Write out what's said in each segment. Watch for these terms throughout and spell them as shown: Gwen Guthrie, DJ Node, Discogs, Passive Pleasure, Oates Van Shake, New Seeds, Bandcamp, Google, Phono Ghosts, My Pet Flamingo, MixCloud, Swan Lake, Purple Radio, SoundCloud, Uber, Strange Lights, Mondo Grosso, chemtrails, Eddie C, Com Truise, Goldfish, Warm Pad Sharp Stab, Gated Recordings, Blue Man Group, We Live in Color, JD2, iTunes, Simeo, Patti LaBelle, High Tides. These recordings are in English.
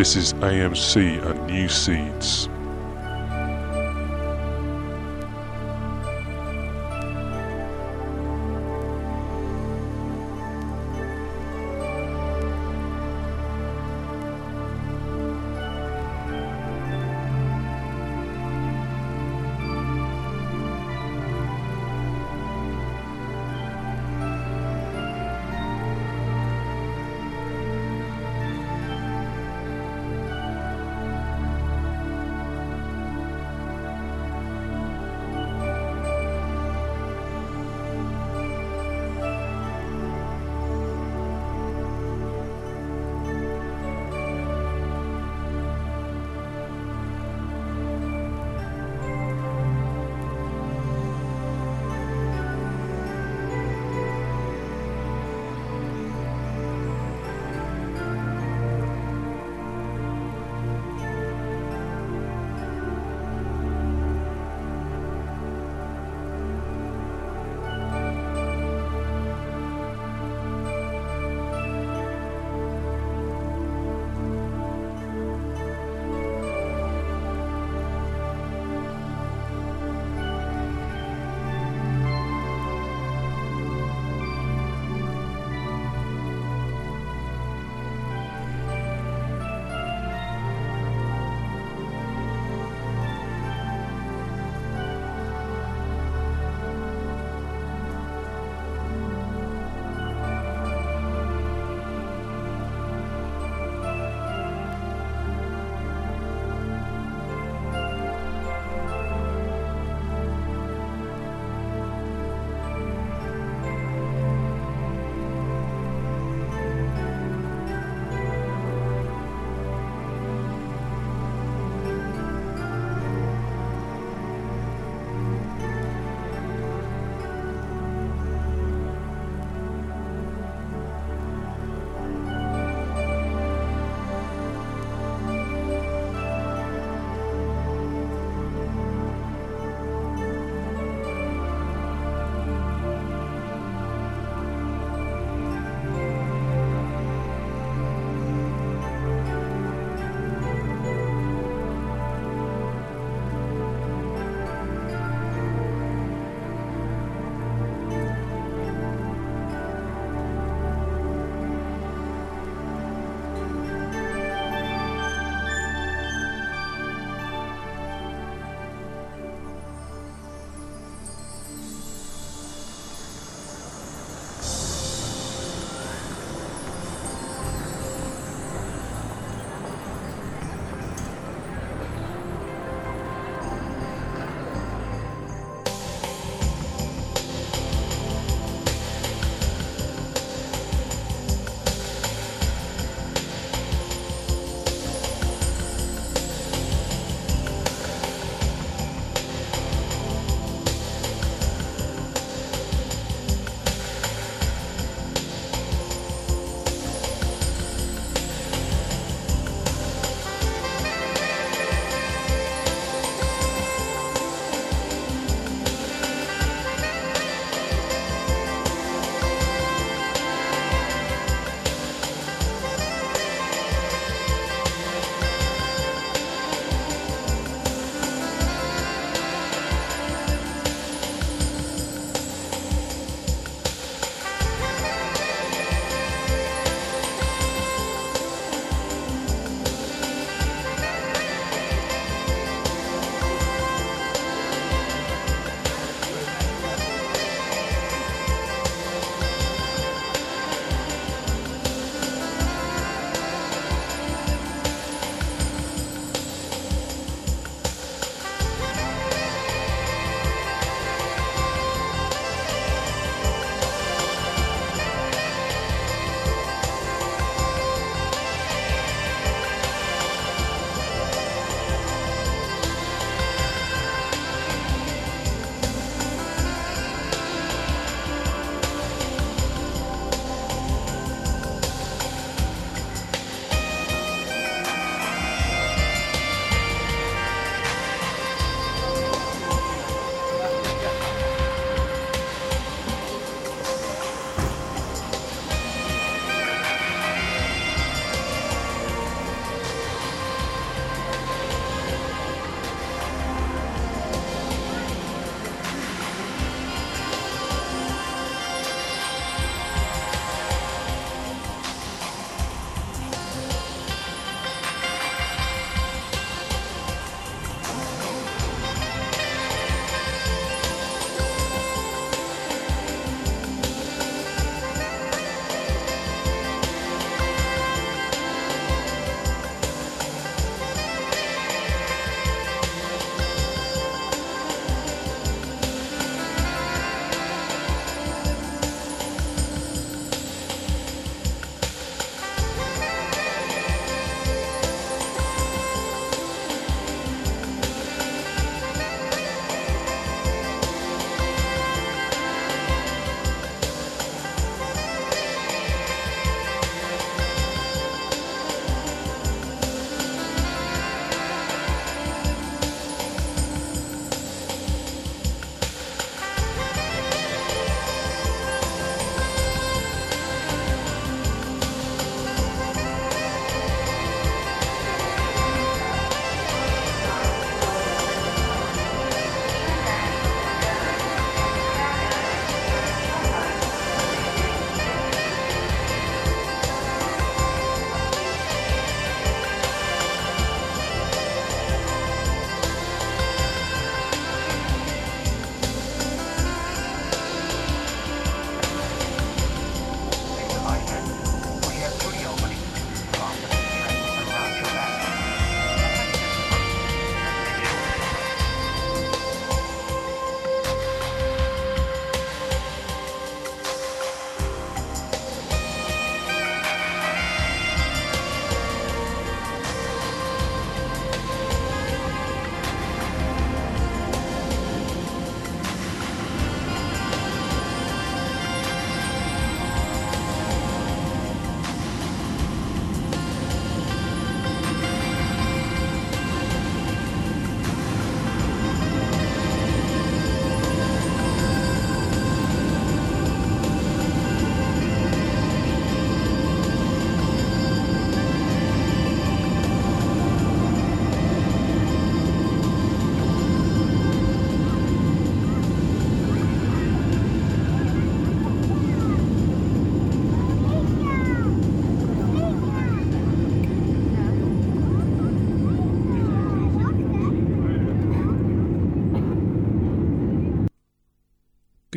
This is AMC and New Seeds.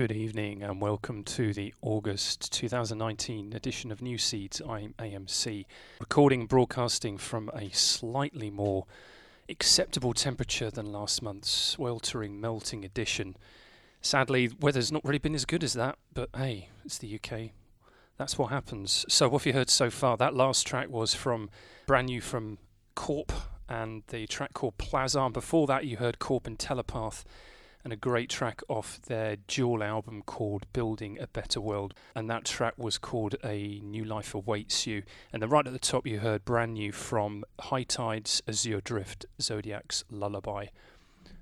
Good evening and welcome to the August 2019 edition of New Seeds. I'm AMC, recording and broadcasting from a slightly more acceptable temperature than last month's sweltering, melting edition. Sadly, weather's not really been as good as that, but hey, it's the UK. That's what happens. So what have you heard so far? That last track was brand new from Corp and the track called Plaza. Before that you heard Corp and Telepath, and a great track off their dual album called Building a Better World, and that track was called A New Life Awaits You. And then right at the top you heard brand new from High Tides, Azure Drift, Zodiac's Lullaby.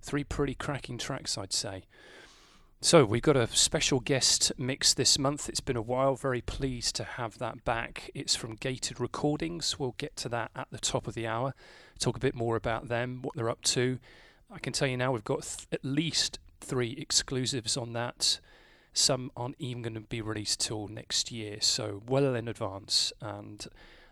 Three pretty cracking tracks, I'd say. So we've got a special guest mix this month. It's been a while, very pleased to have that back. It's from Gated Recordings. We'll get to that at the top of the hour, talk a bit more about them, what they're up to. I can tell you now we've got at least three exclusives on that. Some aren't even going to be released till next year, so well in advance. And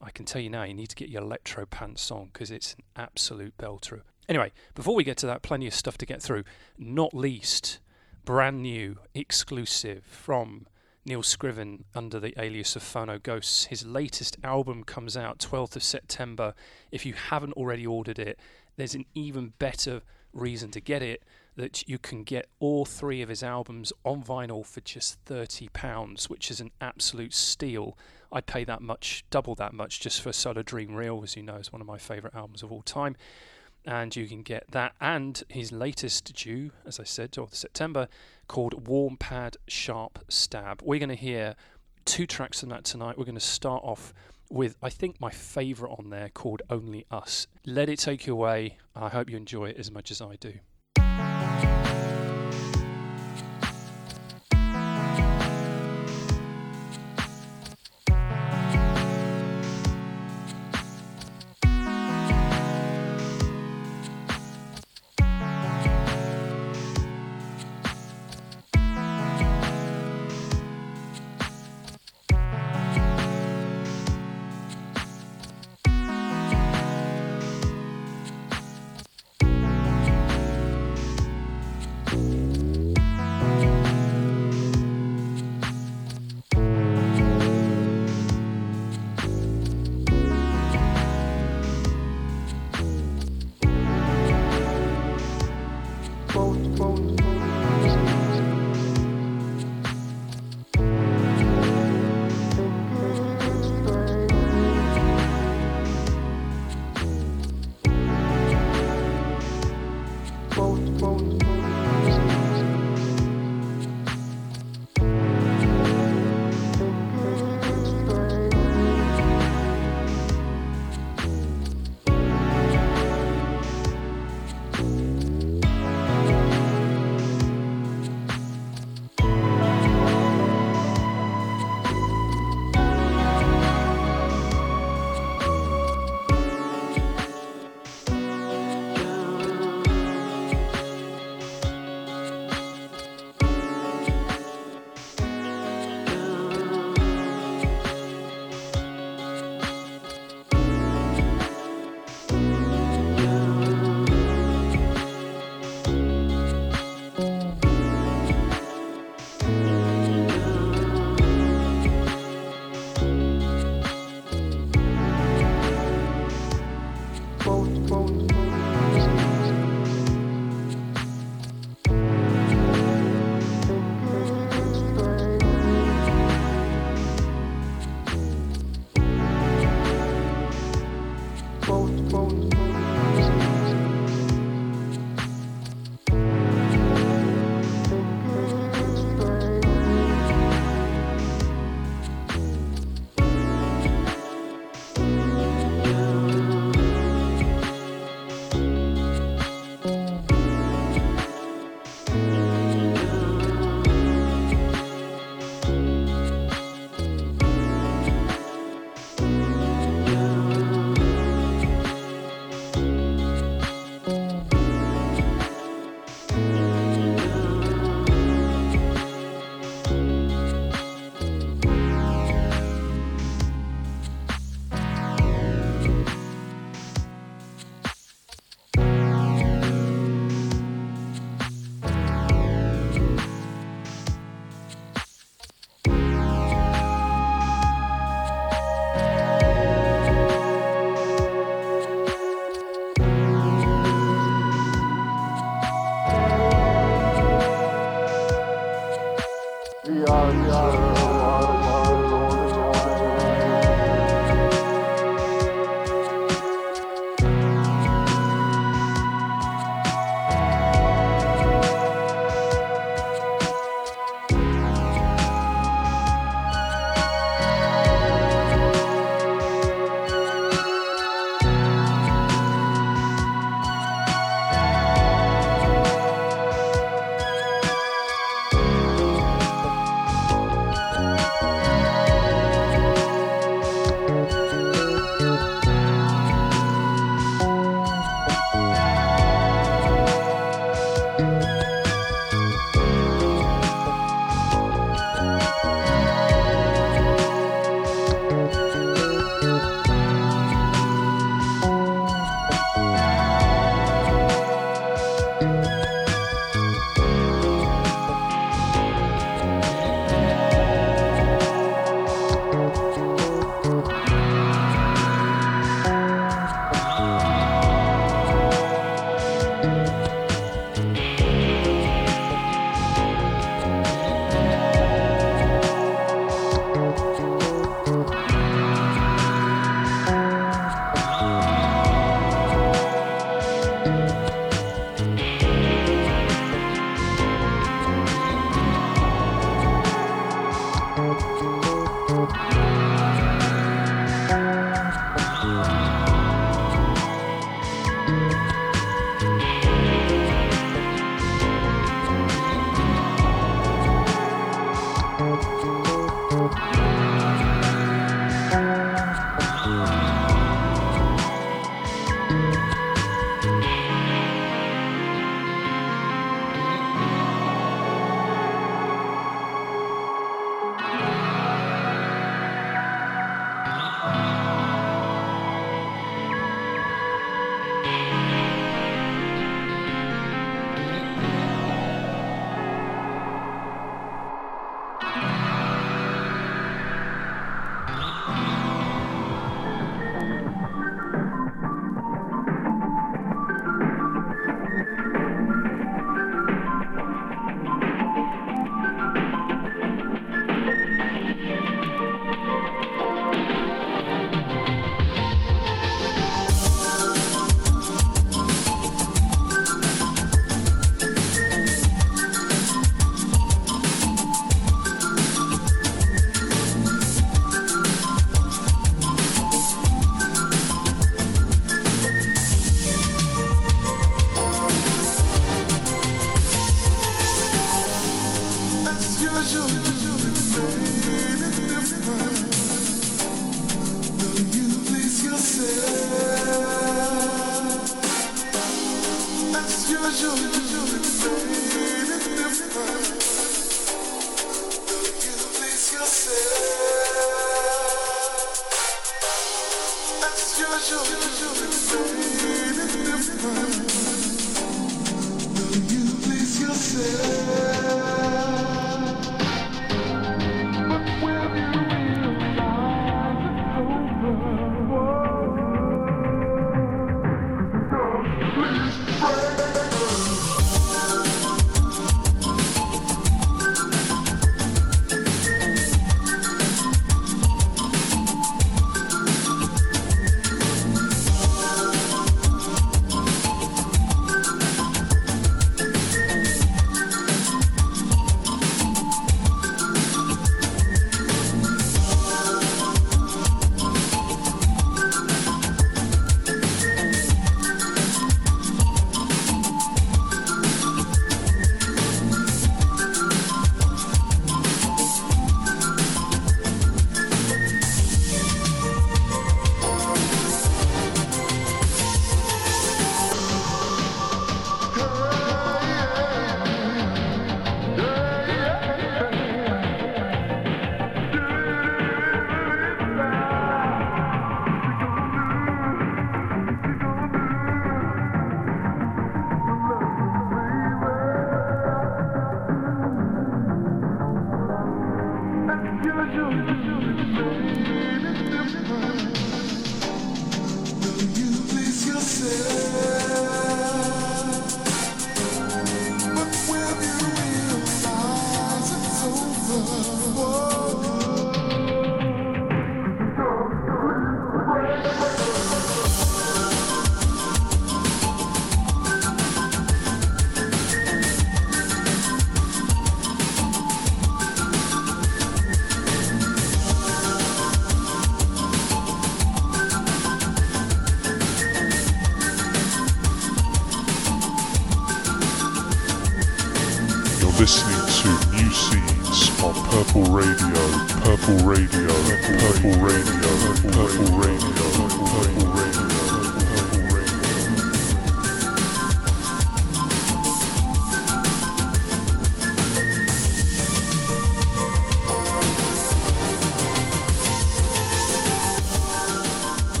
I can tell you now, you need to get your electro pants on because it's an absolute belter. Anyway, before we get to that, plenty of stuff to get through. Not least, brand new exclusive from Neil Scriven under the alias of Phono Ghosts. His latest album comes out 12th of September. If you haven't already ordered it, there's an even better reason to get it, that you can get all three of his albums on vinyl for just £30, which is an absolute steal. I'd pay that much, double that much, just for Solar Dream Real, as you know, is one of my favourite albums of all time. And you can get that and his latest due, as I said, 12th September, called Warm Pad Sharp Stab. We're going to hear two tracks from that tonight. We're going to start off with, I think, my favourite on there, called Only Us. Let it take you away. I hope you enjoy it as much as I do.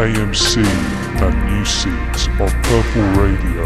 AMC and New Seeds on Purple Radio.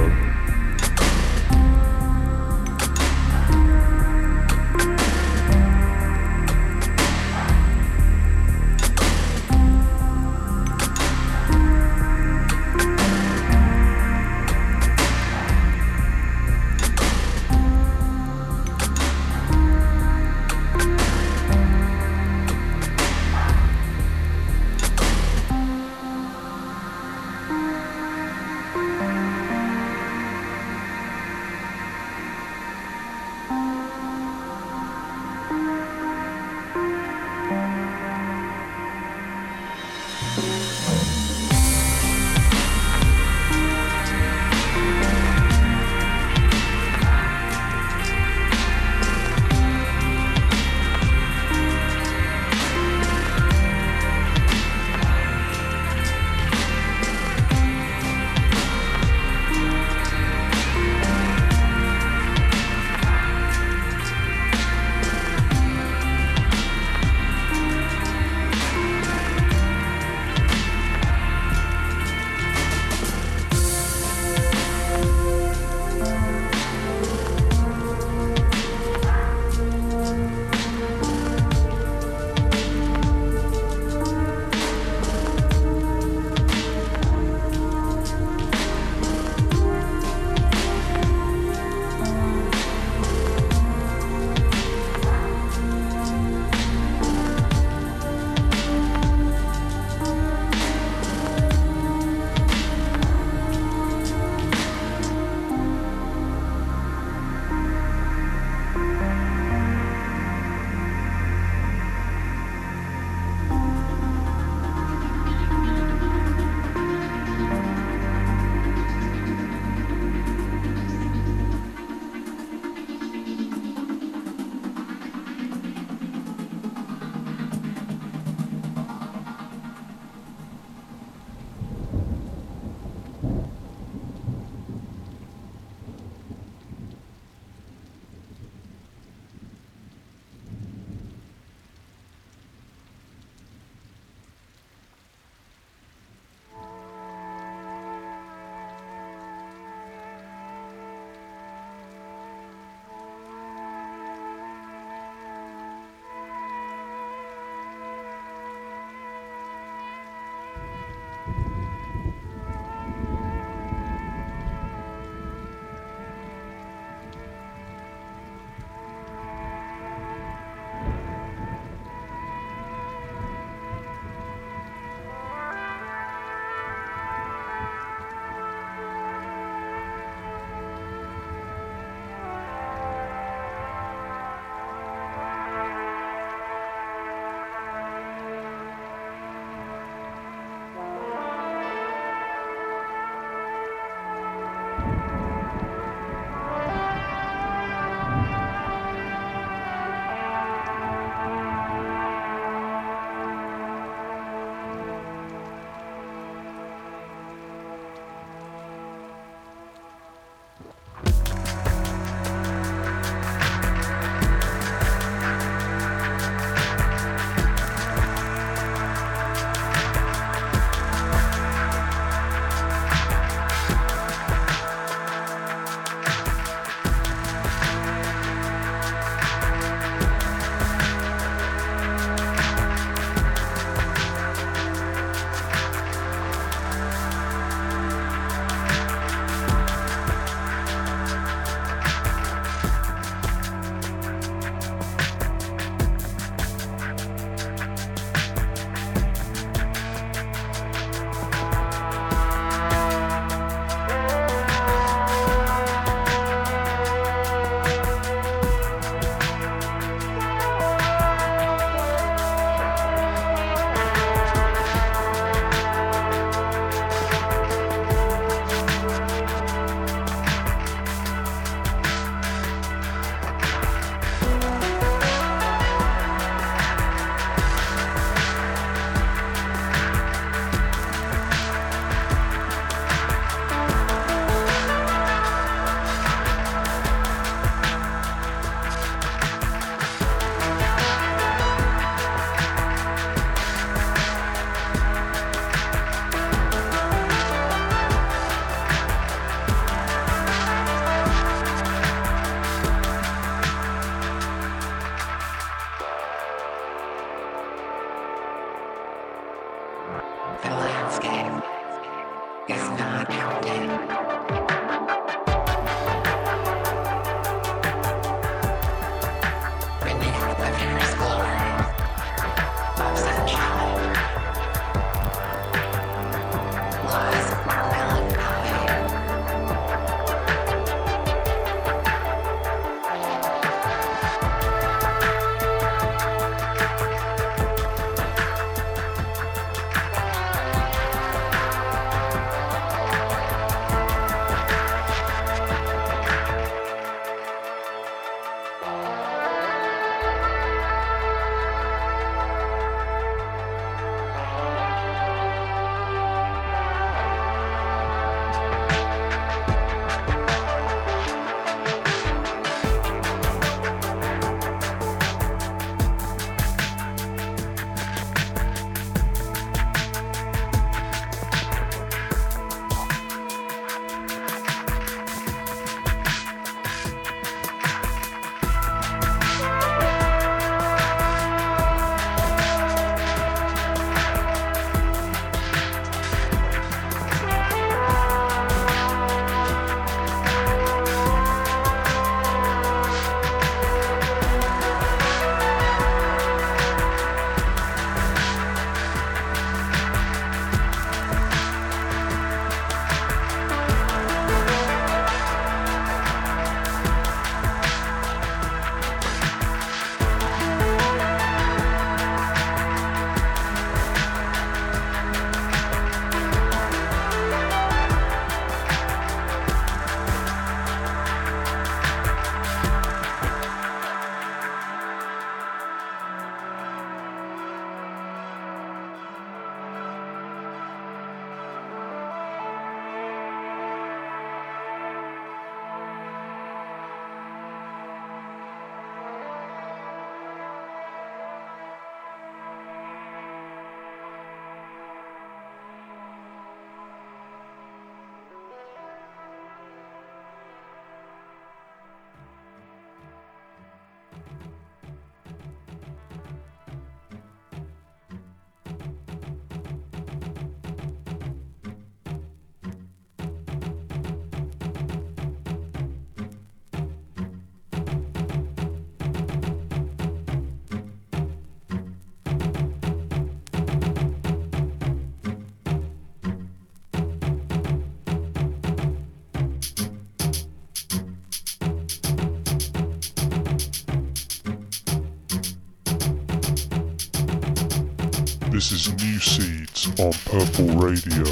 This is New Seeds on Purple Radio.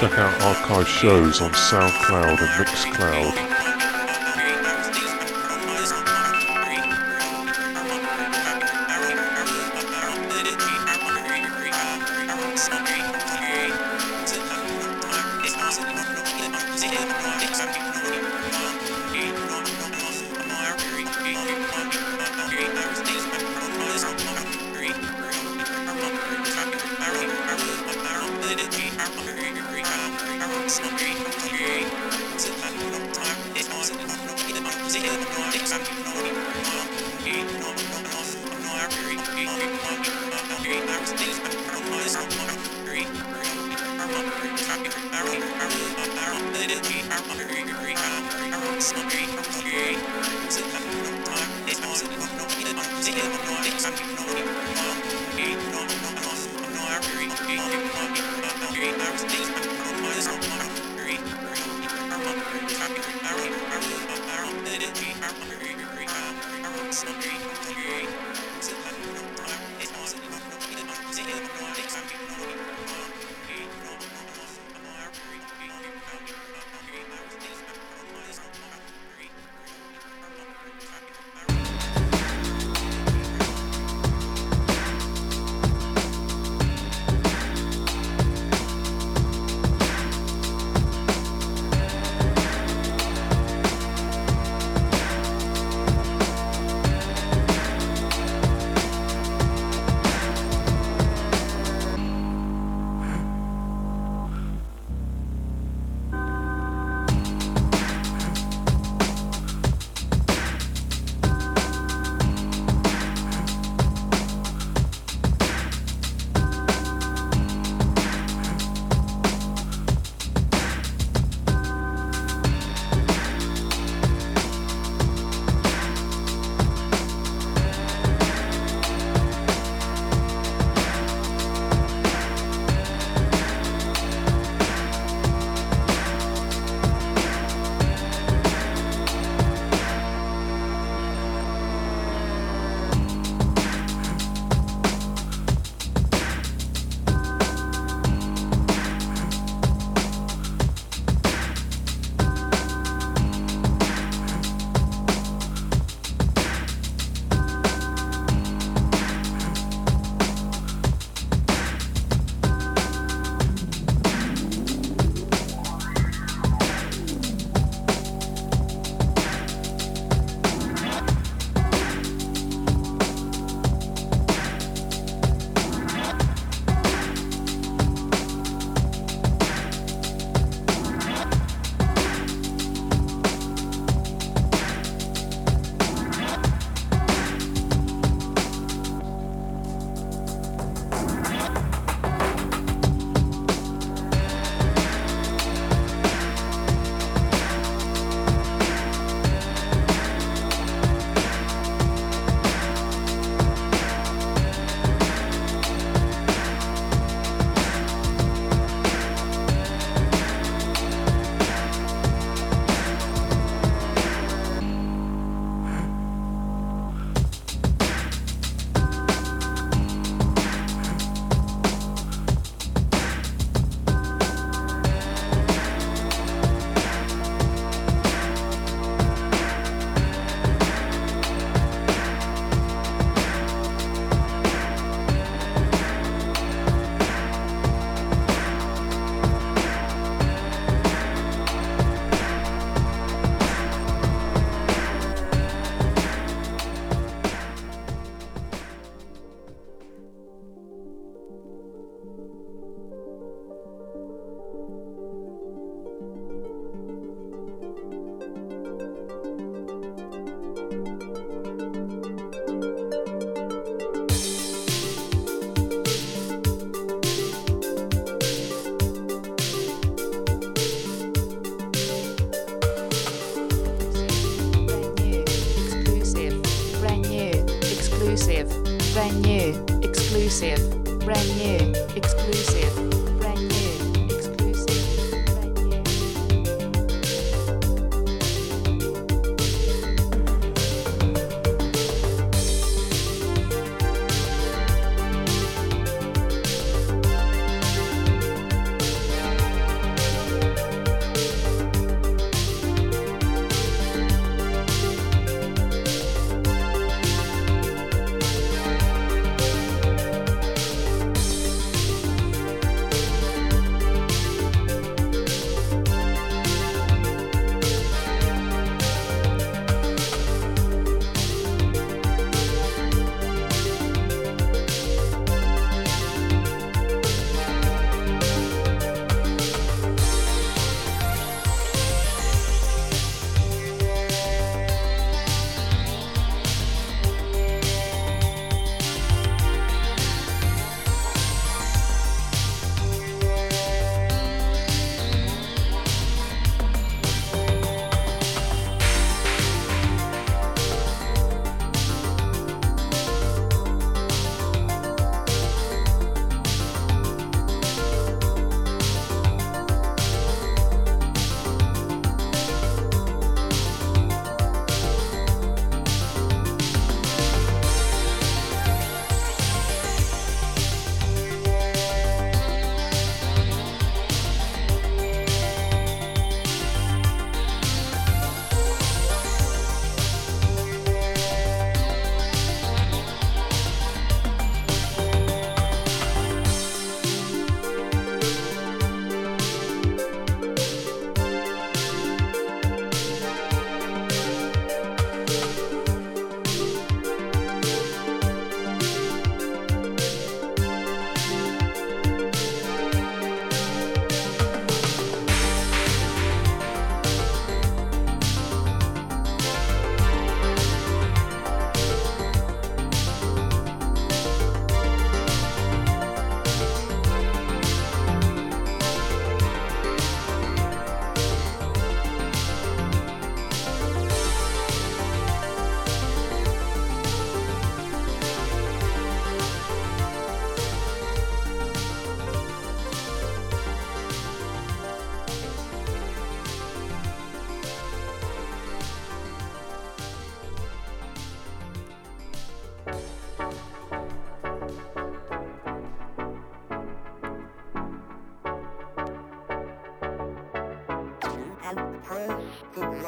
check out archive shows on SoundCloud and MixCloud.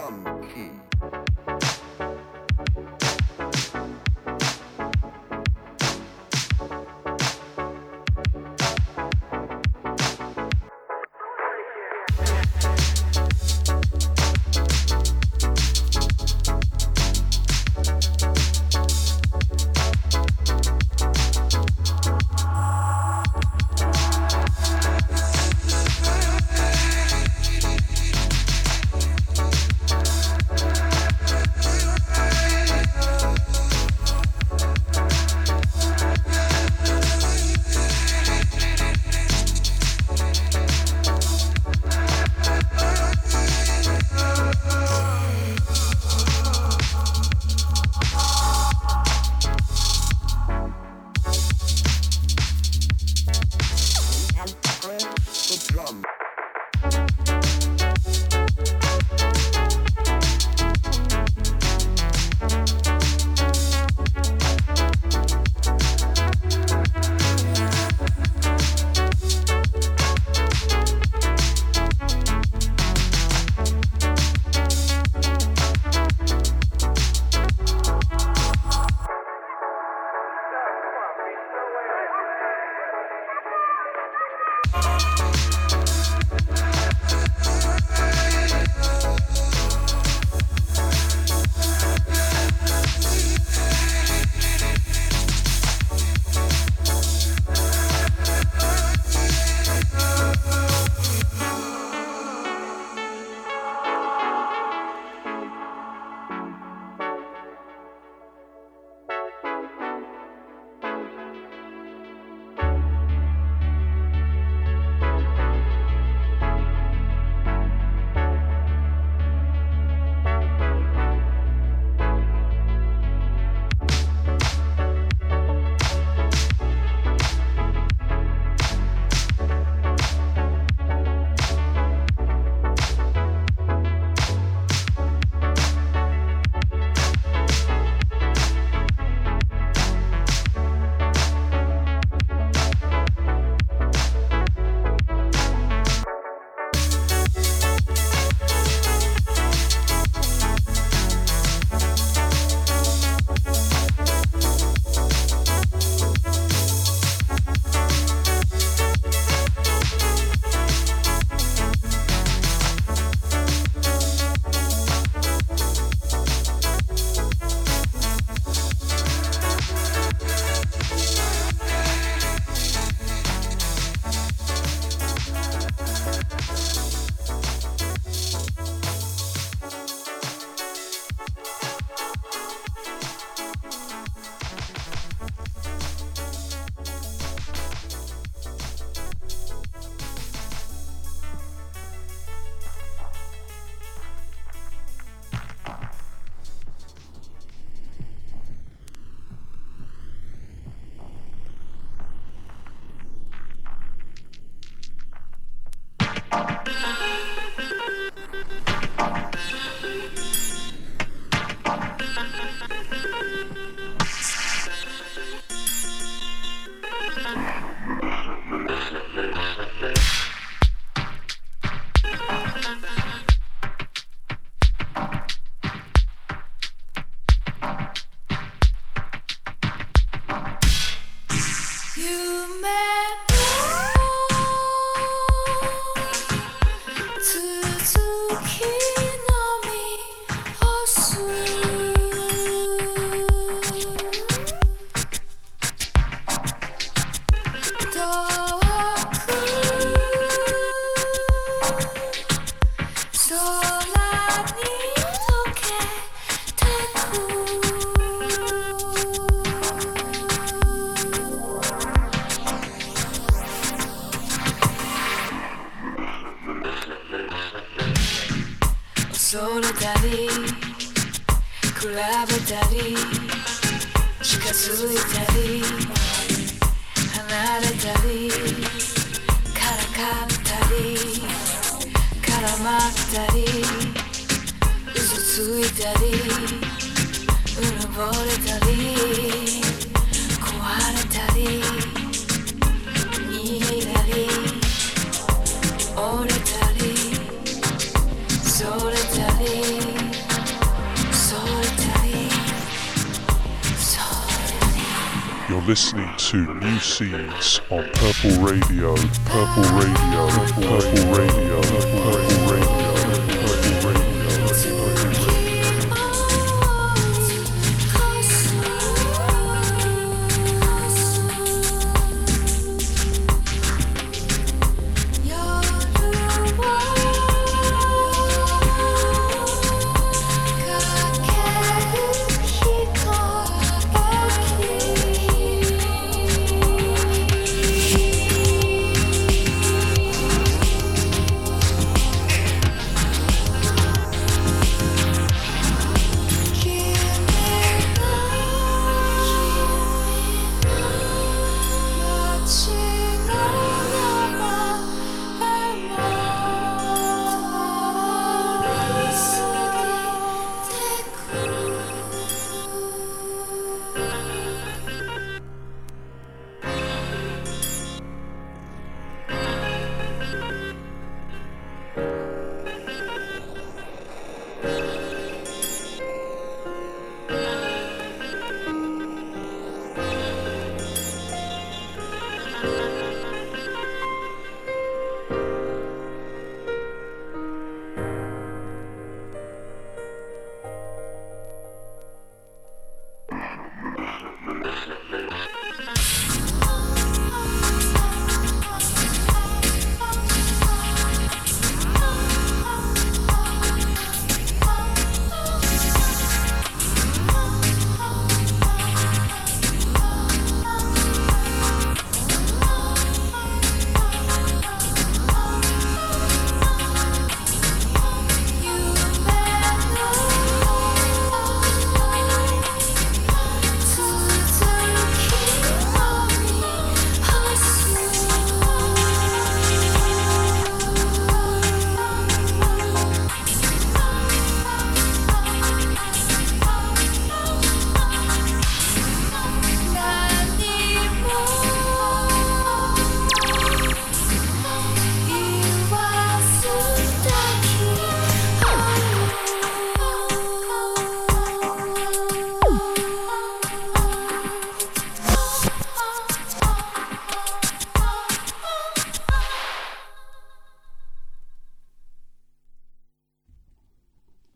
Solar Dream. listening to New Seeds on Purple Radio, Purple Radio, Purple Radio, Purple Radio.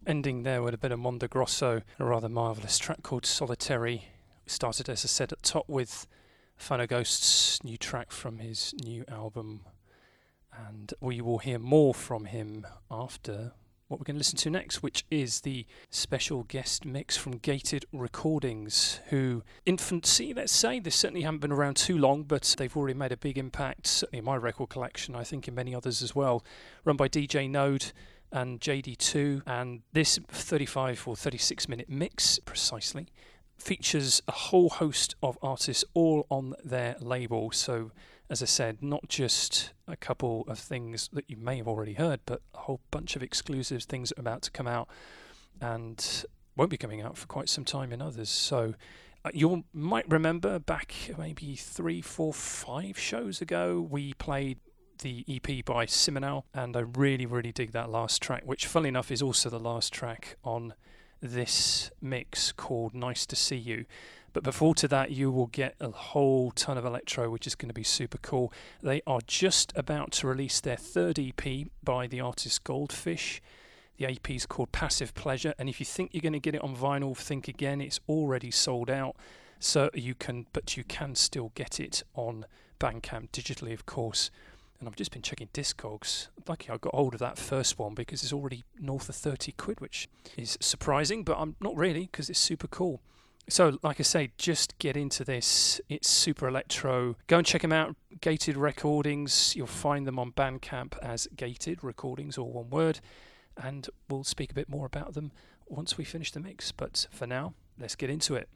Ending there with a bit of Mondo Grosso, a rather marvellous track called Solitary. We started, as I said, at top with Phono Ghosts' new track from his new album, and we will hear more from him after what we're going to listen to next, which is the special guest mix from Gated Recordings, who, infancy, let's say, they certainly haven't been around too long, but they've already made a big impact, certainly in my record collection, I think in many others as well. Run by DJ Node and JD2, and this 35 or 36 minute mix precisely features a whole host of artists all on their label. So as I said, not just a couple of things that you may have already heard, but a whole bunch of exclusive things that are about to come out and won't be coming out for quite some time in others. So you might remember back maybe 3, 4, 5 shows ago we played the EP by Simonal, and I really, really dig that last track, which, funnily enough, is also the last track on this mix called Nice to See You. But before to that, you will get a whole ton of electro, which is going to be super cool. They are just about to release their third EP by the artist Goldfish. The EP is called Passive Pleasure, and if you think you're going to get it on vinyl, think again. It's already sold out, so you can still get it on Bandcamp digitally, of course. And I've just been checking Discogs. Lucky I got hold of that first one because it's already north of 30 quid, which is surprising, but I'm not really, because it's super cool. So, like I say, just get into this. It's super electro. Go and check them out. Gated Recordings. You'll find them on Bandcamp as Gated Recordings, all one word. And we'll speak a bit more about them once we finish the mix. But for now, let's get into it.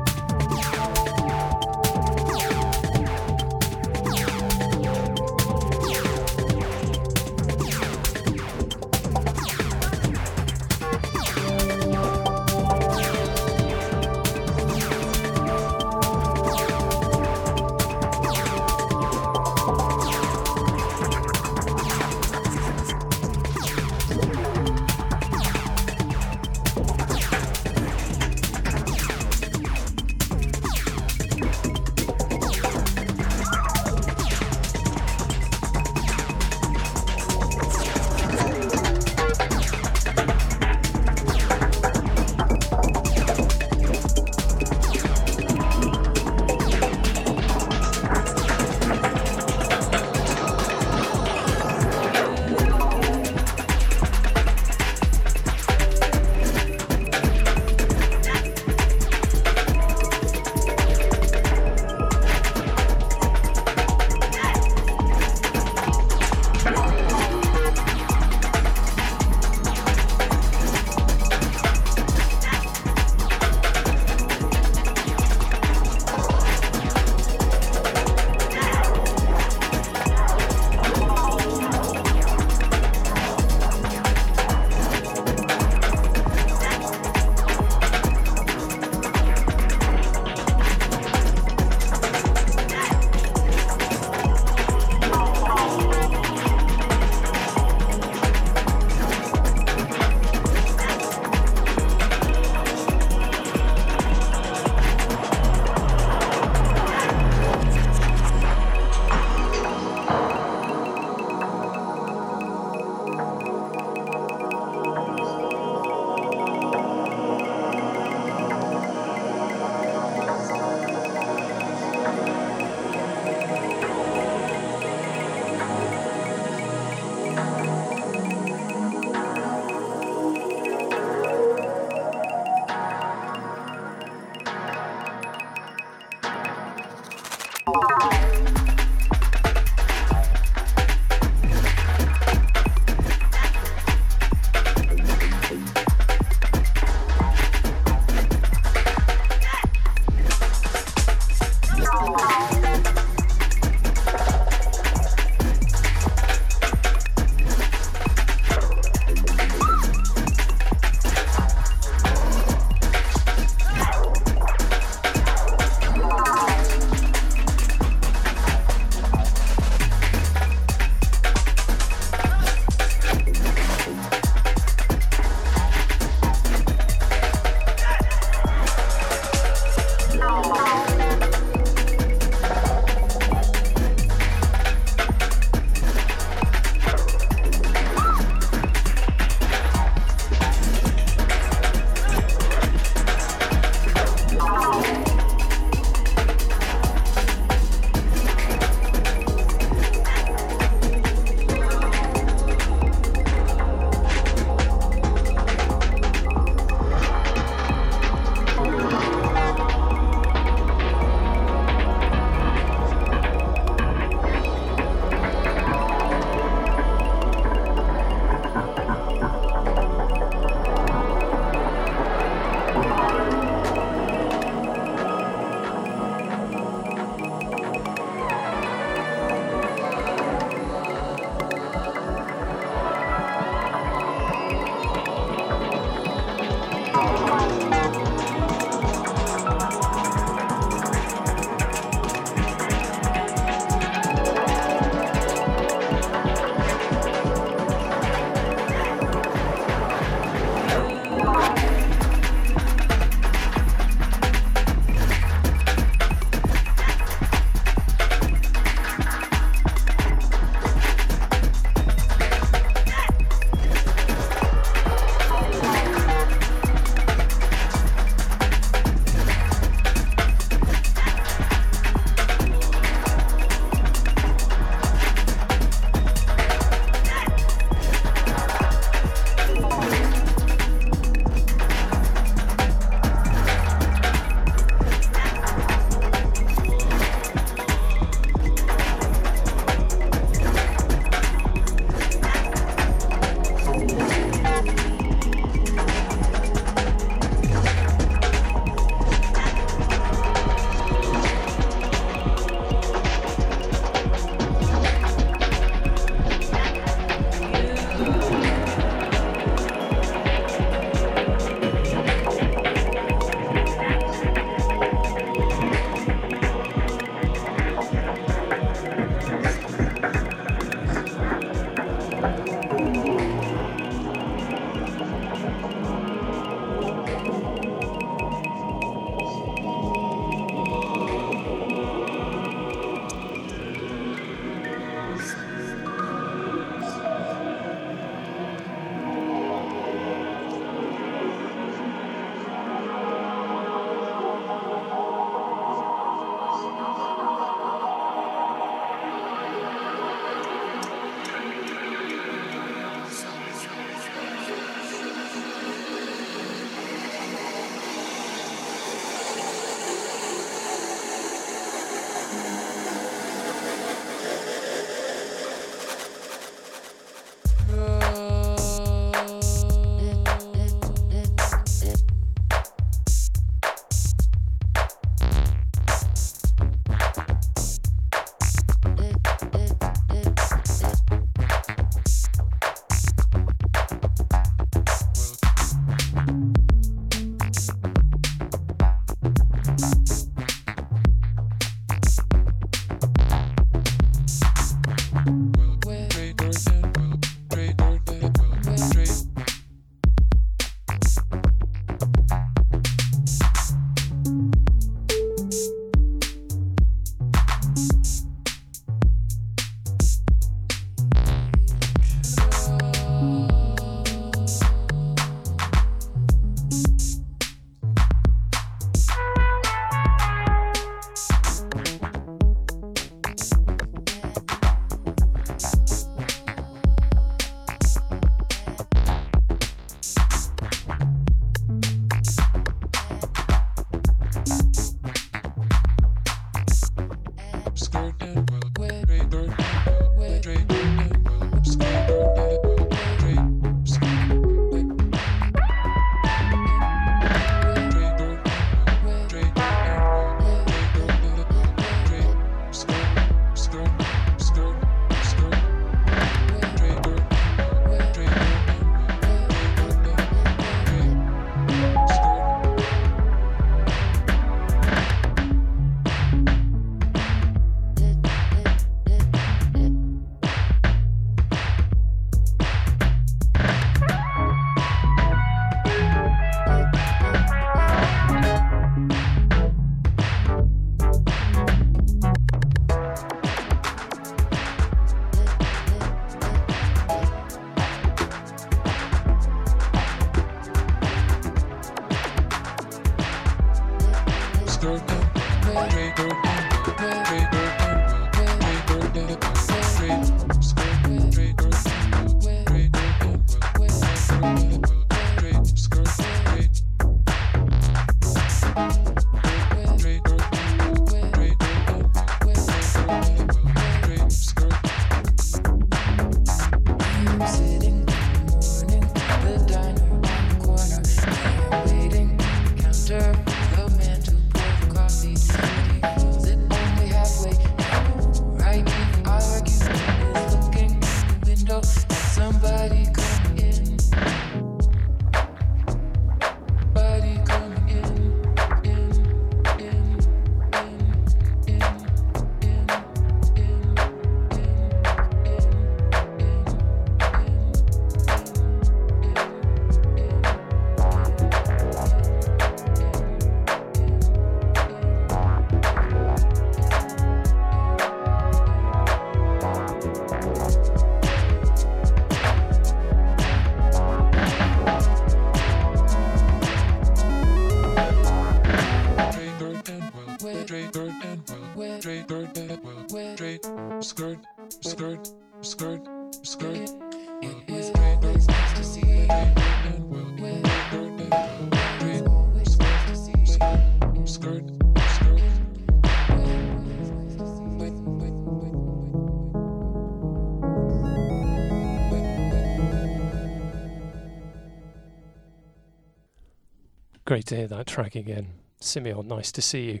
Great to hear that track again. Simeo, nice to see you.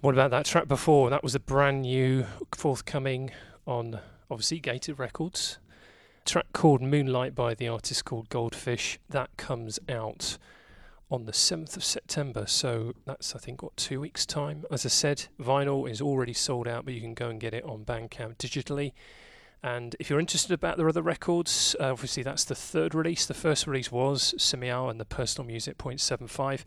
What about that track before? That was a brand new forthcoming on, obviously, Gated Records. A track called Moonlight by the artist called Goldfish. That comes out on the 7th of September. So that's, I think, 2 weeks' time. As I said, vinyl is already sold out, but you can go and get it on Bandcamp digitally. And if you're interested about their other records, obviously that's the third release. The first release was Simeo and the Personal Music 0.75.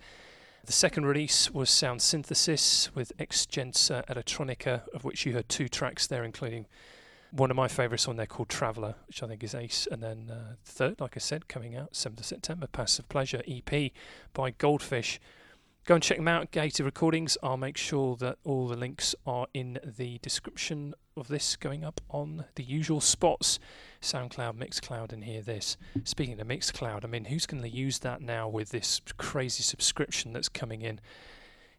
The second release was Sound Synthesis with Exgenza Electronica, of which you heard 2 tracks there, including one of my favourites on there called Traveller, which I think is ace. And then third, like I said, coming out 7th of September, Passive Pleasure EP by Goldfish. Go and check them out, Gated Recordings. I'll make sure that all the links are in the description of this, going up on the usual spots, SoundCloud, MixCloud, and Hear This. Speaking of MixCloud, I mean, who's going to use that now with this crazy subscription that's coming in?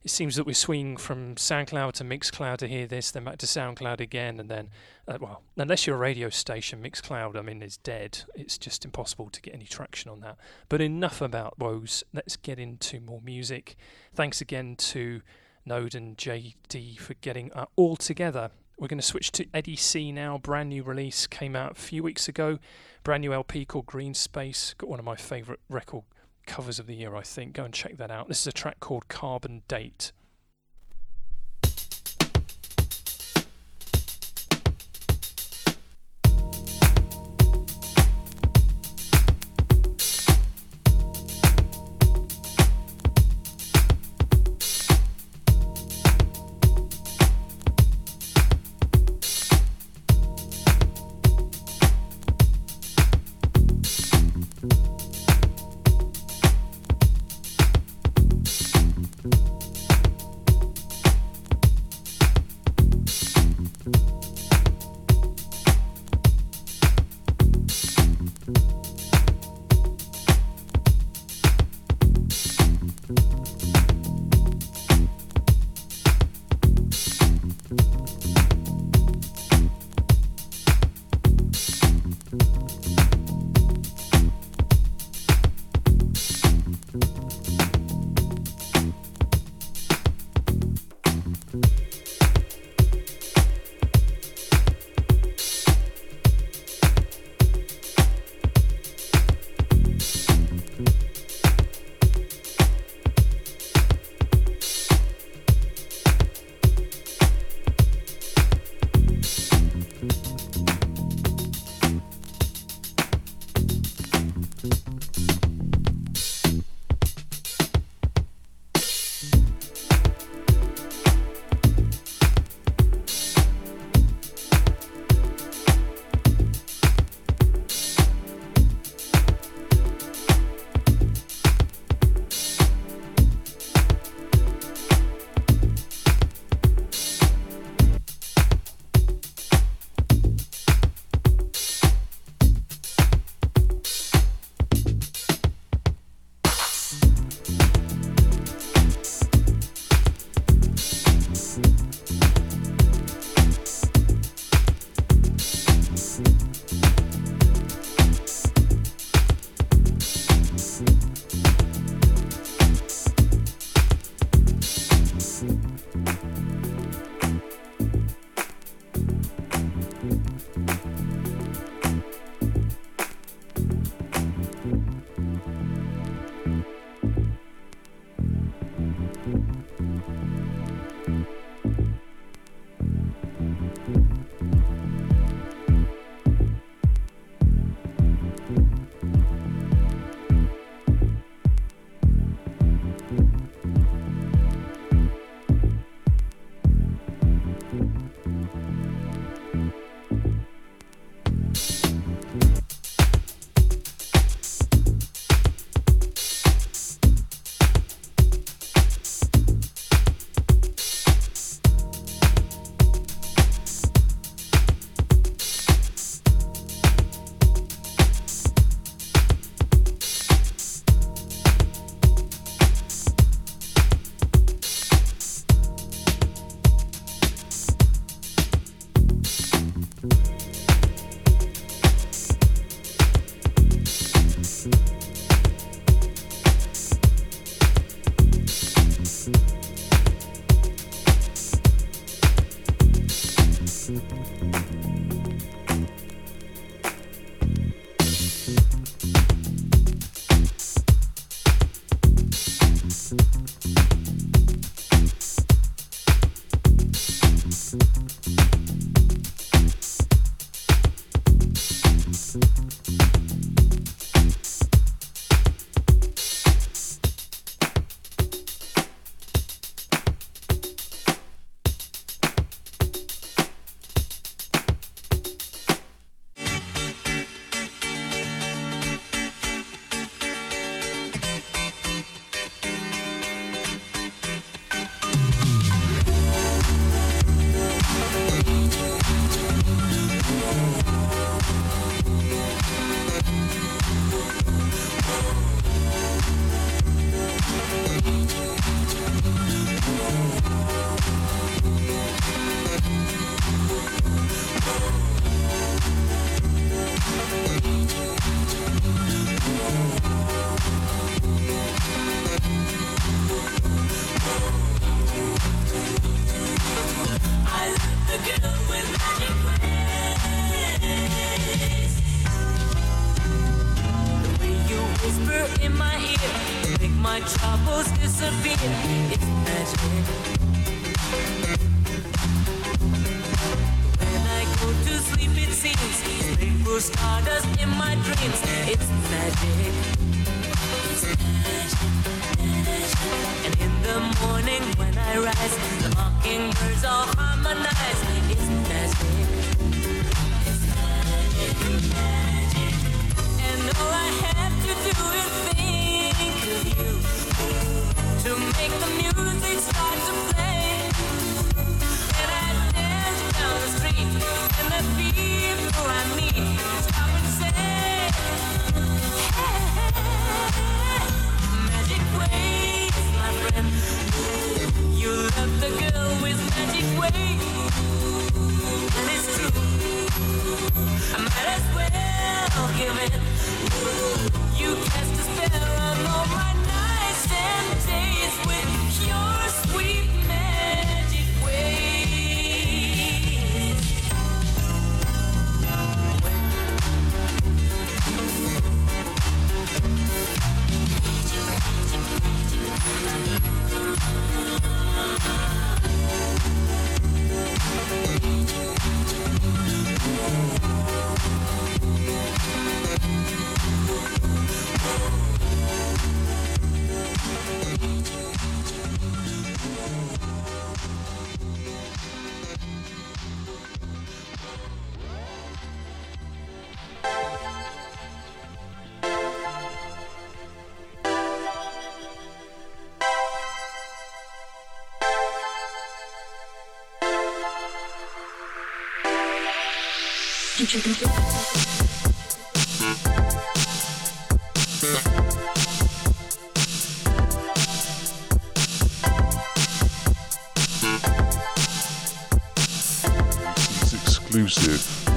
It seems that we're swinging from SoundCloud to MixCloud to Hear This, then back to SoundCloud again, and then, well, unless you're a radio station, MixCloud, I mean, is dead. It's just impossible to get any traction on that. But enough about woes. Let's get into more music. Thanks again to Node and JD for getting it all together. We're going to switch to Eddie C now. Brand new release, came out a few weeks ago. Brand new LP called Green Space. Got one of my favourite record covers of the year, I think. Go and check that out. This is a track called Carbon Date.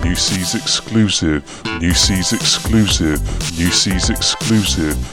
New Seeds exclusive.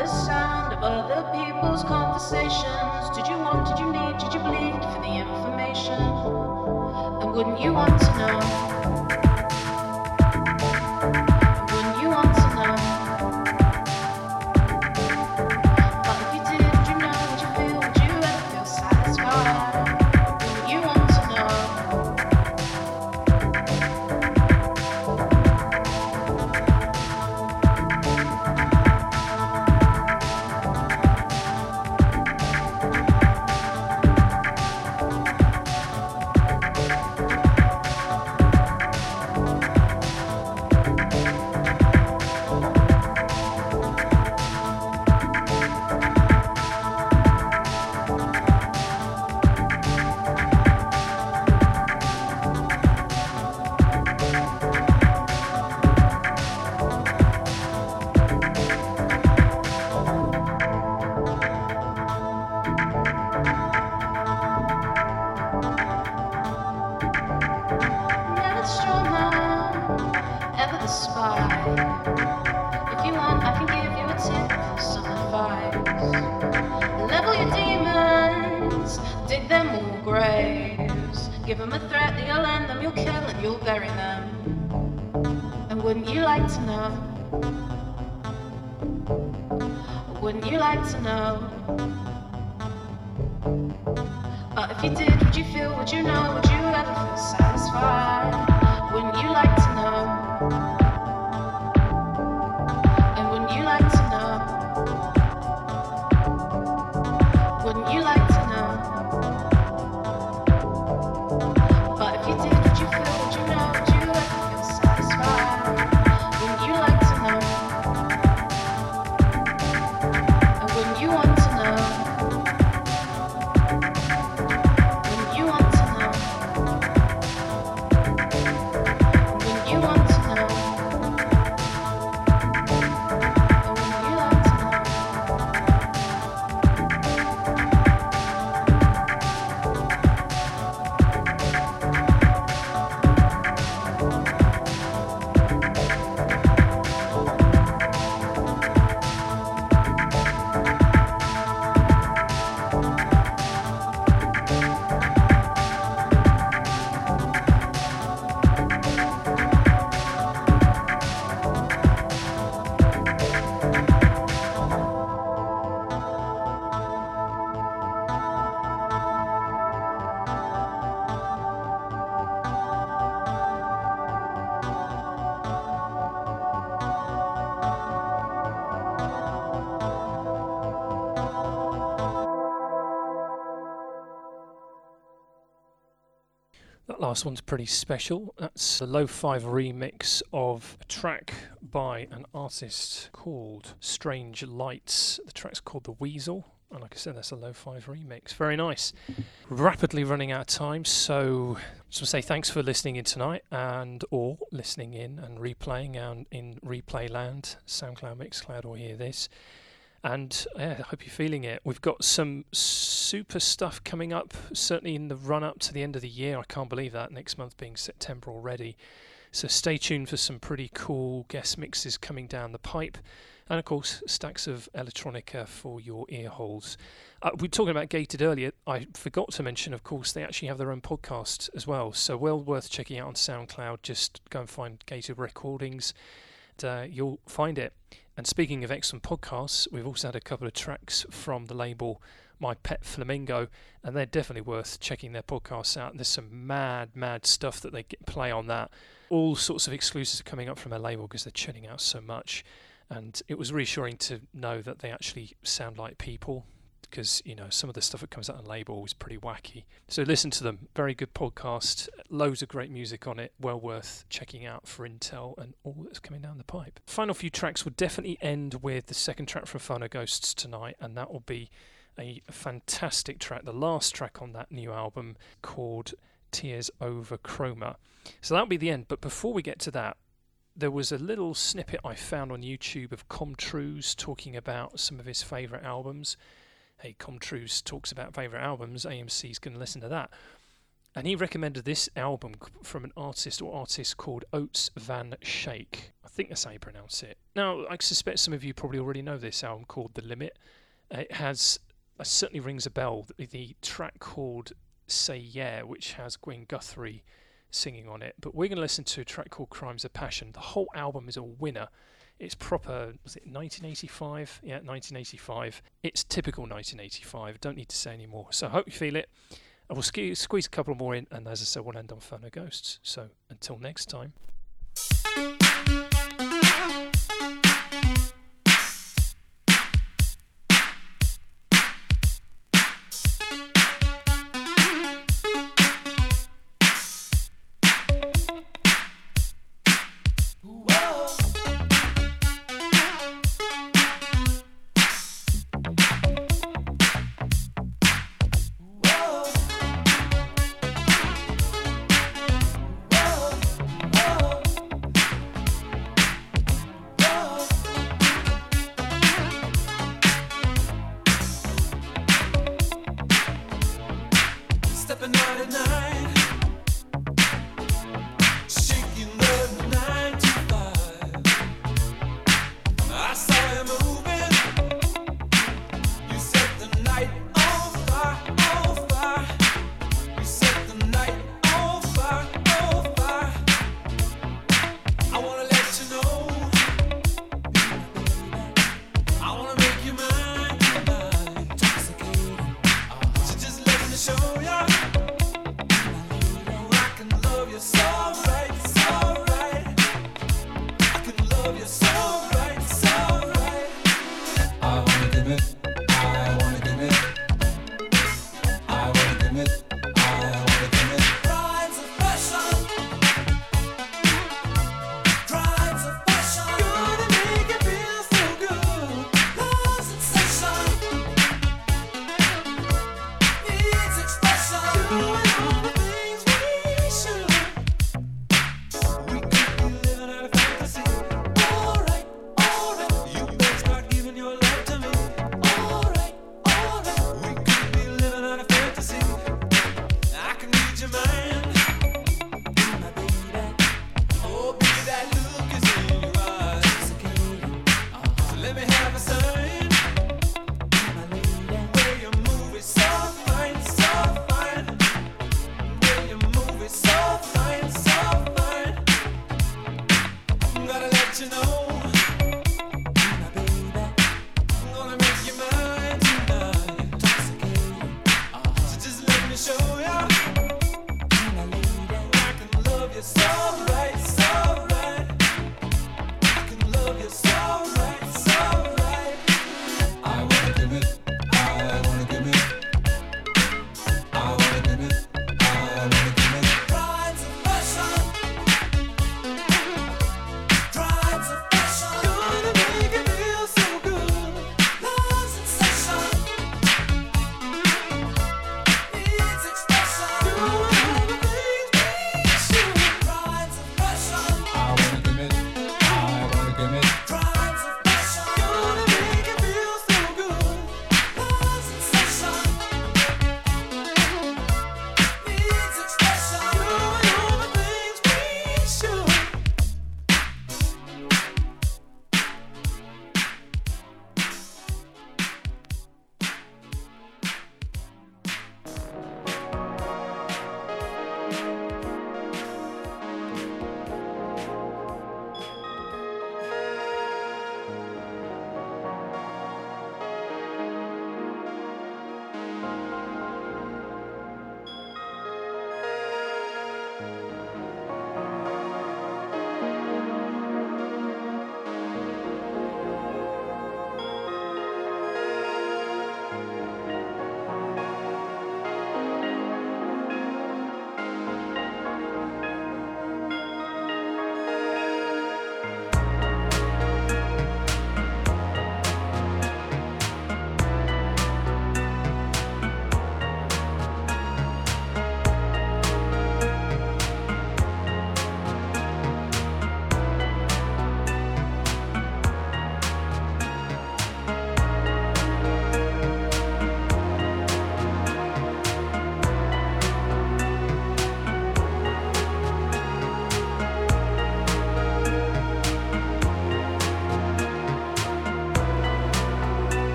the sound of other people's conversations. Did you want, did you need, did you bleed for the information? And wouldn't you want to know? Last one's pretty special. That's a lo-fi remix of a track by an artist called Strange Lights. The track's called The Weasel, and like I said, that's a lo-fi remix. Very nice. Rapidly running out of time, so just want to say thanks for listening in tonight, and or listening in and replaying and in replay land, SoundCloud, MixCloud, or hear this. And yeah, I hope you're feeling it. We've got some super stuff coming up, certainly in the run-up to the end of the year. I can't believe that, next month being September already. So stay tuned for some pretty cool guest mixes coming down the pipe. And of course, stacks of electronica for your ear holes. We were talking about Gated earlier. I forgot to mention, of course, they actually have their own podcast as well. So well worth checking out on SoundCloud. Just go and find Gated Recordings. You'll find it. And speaking of excellent podcasts, we've also had a couple of tracks from the label My Pet Flamingo, and they're definitely worth checking their podcasts out. And there's some mad stuff that they play on that. All sorts of exclusives are coming up from their label because they're churning out so much. And it was reassuring to know that they actually sound like people, because you know some of the stuff that comes out on label is pretty wacky. So listen to them. Very good podcast. Loads of great music on it. Well worth checking out for intel and all that's coming down the pipe. Final few tracks will definitely end with the second track from Phono Ghosts tonight, and that will be a fantastic track, the last track on that new album called Tears Over Chroma. So that'll be the end. But before we get to that, there was a little snippet I found on YouTube of Com Truise talking about some of his favourite albums. Hey, Com Truise talks about favourite albums, AMC's going to listen to that. and he recommended this album from an artist or artists called Oates Van Shake. I think that's how you pronounce it. Now, I suspect some of you probably already know this album called The Limit. It has, certainly rings a bell, the track called Say Yeah, which has Gwen Guthrie singing on it. But we're going to listen to a track called Crimes of Passion. The whole album is a winner. It's proper, was it 1985? Yeah, 1985. It's typical 1985. Don't need to say any more. So I hope you feel it. I will squeeze a couple more in, and as I said, we'll end on Phono Ghosts. So until next time.